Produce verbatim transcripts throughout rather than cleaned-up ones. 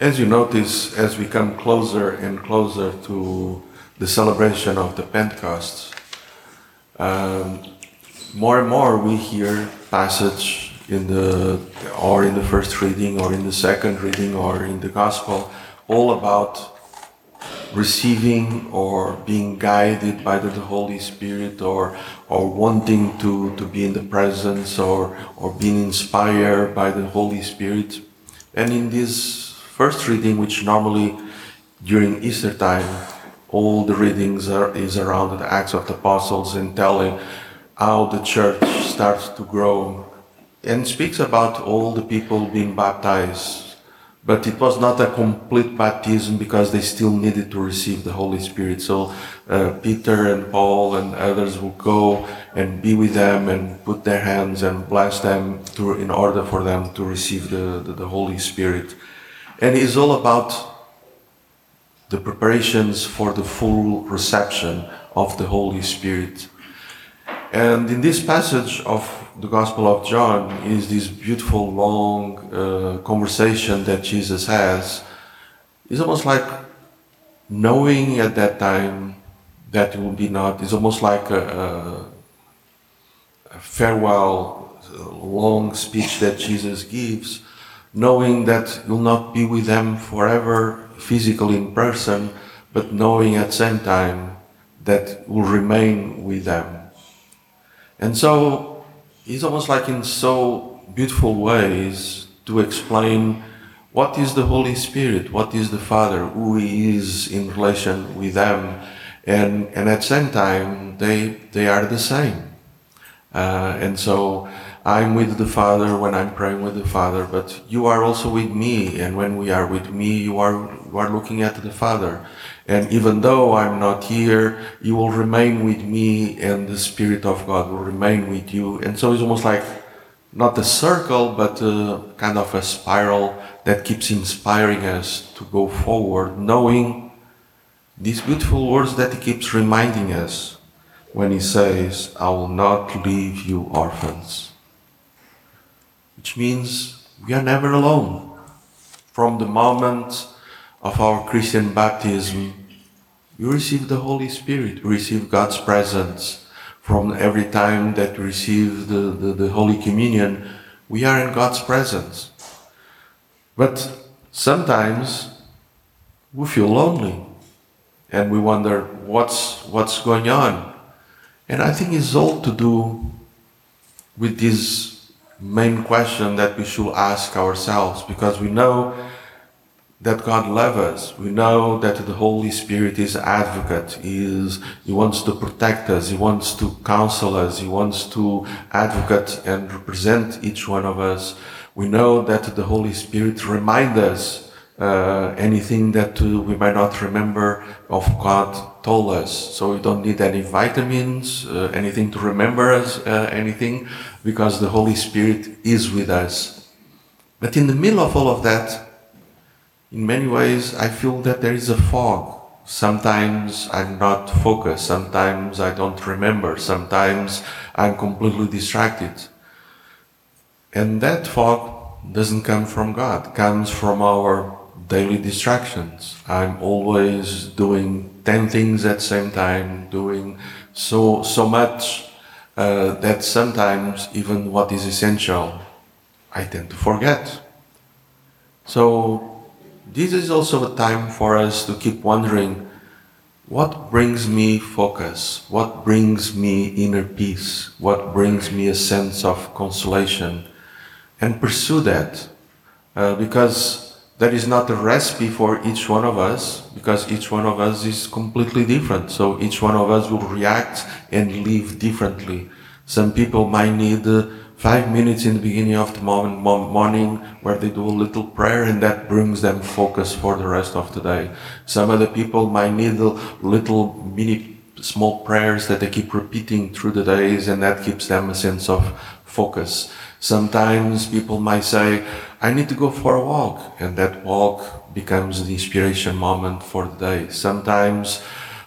As you notice, as we come closer and closer to the celebration of the Pentecost, um, more and more we hear passage in the or in the first reading or in the second reading or in the Gospel all about receiving or being guided by the Holy Spirit or or wanting to, to be in the presence or or being inspired by the Holy Spirit. And in this first reading, which normally during Easter time, all the readings are is around the Acts of the Apostles and telling how the church starts to grow and speaks about all the people being baptized. But it was not a complete baptism because they still needed to receive the Holy Spirit. So uh, Peter and Paul and others will go and be with them and put their hands and bless them to, in order for them to receive the, the, the Holy Spirit. And it's all about the preparations for the full reception of the Holy Spirit. And in this passage of the Gospel of John is this beautiful long uh, conversation that Jesus has. It's almost like knowing at that time that it will be not, it's almost like a, a farewell, a long speech that Jesus gives, knowing that you'll not be with them forever, physically in person, but knowing at the same time that will remain with them. And so it's almost like in so beautiful ways to explain what is the Holy Spirit, what is the Father, who He is in relation with them, and, and at the same time they they are the same. Uh, and so I'm with the Father when I'm praying with the Father, but you are also with me, and when we are with me, you are you are looking at the Father. And even though I'm not here, you will remain with me, and the Spirit of God will remain with you. And so it's almost like not a circle, but a kind of a spiral that keeps inspiring us to go forward, knowing these beautiful words that He keeps reminding us when He says, "I will not leave you orphans," which means we are never alone. From the moment of our Christian baptism, we receive the Holy Spirit, we receive God's presence. From every time that we receive the, the, the Holy Communion, we are in God's presence. But sometimes we feel lonely and we wonder what's, what's going on. And I think it's all to do with this main question that we should ask ourselves, because we know that God loves us. We know that the Holy Spirit is advocate. He is, He wants to protect us. He wants to counsel us. He wants to advocate and represent each one of us. We know that the Holy Spirit reminds us uh, anything that uh, we might not remember of God told us. So we don't need any vitamins, uh, anything to remember us, uh, anything. Because the Holy Spirit is with us. But in the middle of all of that, in many ways, I feel that there is a fog. Sometimes I'm not focused. Sometimes I don't remember. Sometimes I'm completely distracted. And that fog doesn't come from God. It comes from our daily distractions. I'm always doing ten things at the same time, doing so, so much Uh, that sometimes even what is essential, I tend to forget. So this is also a time for us to keep wondering, what brings me focus? What brings me inner peace? What brings me a sense of consolation? And pursue that, uh, because that is not a recipe for each one of us, because each one of us is completely different. So each one of us will react and live differently. Some people might need uh, five minutes in the beginning of the morning, morning where they do a little prayer, and that brings them focus for the rest of the day. Some other people might need uh, little mini small prayers that they keep repeating through the days, and that gives them a sense of focus. Sometimes people might say, I need to go for a walk, and that walk becomes the inspiration moment for the day. Sometimes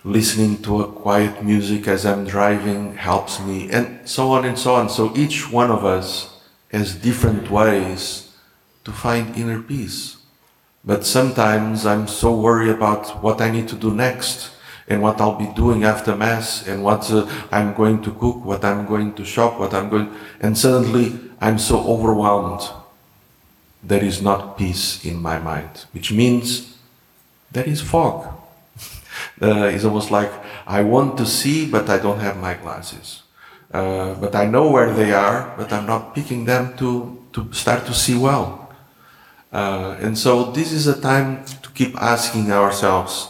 listening to a quiet music as I'm driving helps me, and so on and so on. So each one of us has different ways to find inner peace. But sometimes I'm so worried about what I need to do next and what I'll be doing after Mass and what uh, I'm going to cook, what I'm going to shop, what I'm going... And suddenly I'm so overwhelmed. There is not peace in my mind, which means there is fog. uh, it's almost like I want to see, but I don't have my glasses. Uh, but I know where they are, but I'm not picking them to, to start to see well. Uh, and so this is a time to keep asking ourselves,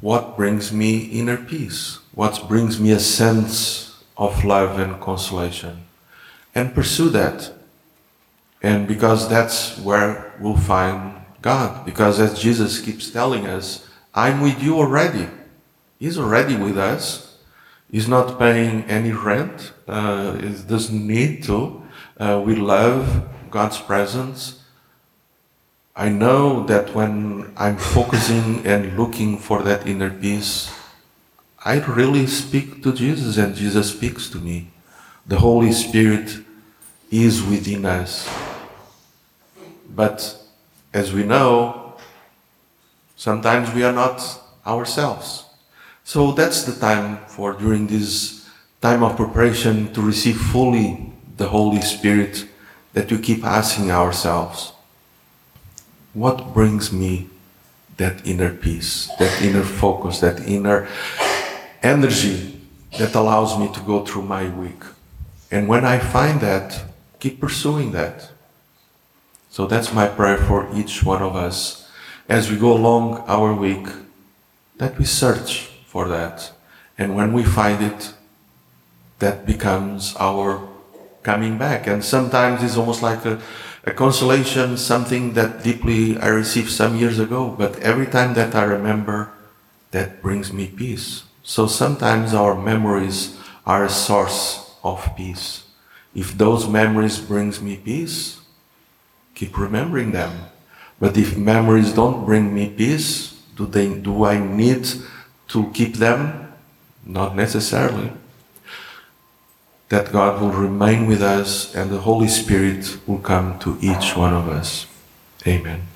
what brings me inner peace? What brings me a sense of love and consolation? And pursue that. And because that's where we'll find God. Because as Jesus keeps telling us, I'm with you already. He's already with us. He's not paying any rent. Uh, he doesn't need to. Uh, we love God's presence. I know that when I'm focusing and looking for that inner peace, I really speak to Jesus and Jesus speaks to me. The Holy Spirit is within us. But as we know, sometimes we are not ourselves. So that's the time for, during this time of preparation, to receive fully the Holy Spirit, that we keep asking ourselves, what brings me that inner peace, that inner focus, that inner energy that allows me to go through my week? And when I find that, keep pursuing that. So that's my prayer for each one of us as we go along our week, that we search for that. And when we find it, that becomes our coming back. And sometimes it's almost like a A consolation, something that deeply I received some years ago, but every time that I remember, that brings me peace. So sometimes our memories are a source of peace. If those memories brings me peace, keep remembering them. But if memories don't bring me peace, do they, do I need to keep them? Not necessarily. That God will remain with us and the Holy Spirit will come to each one of us. Amen.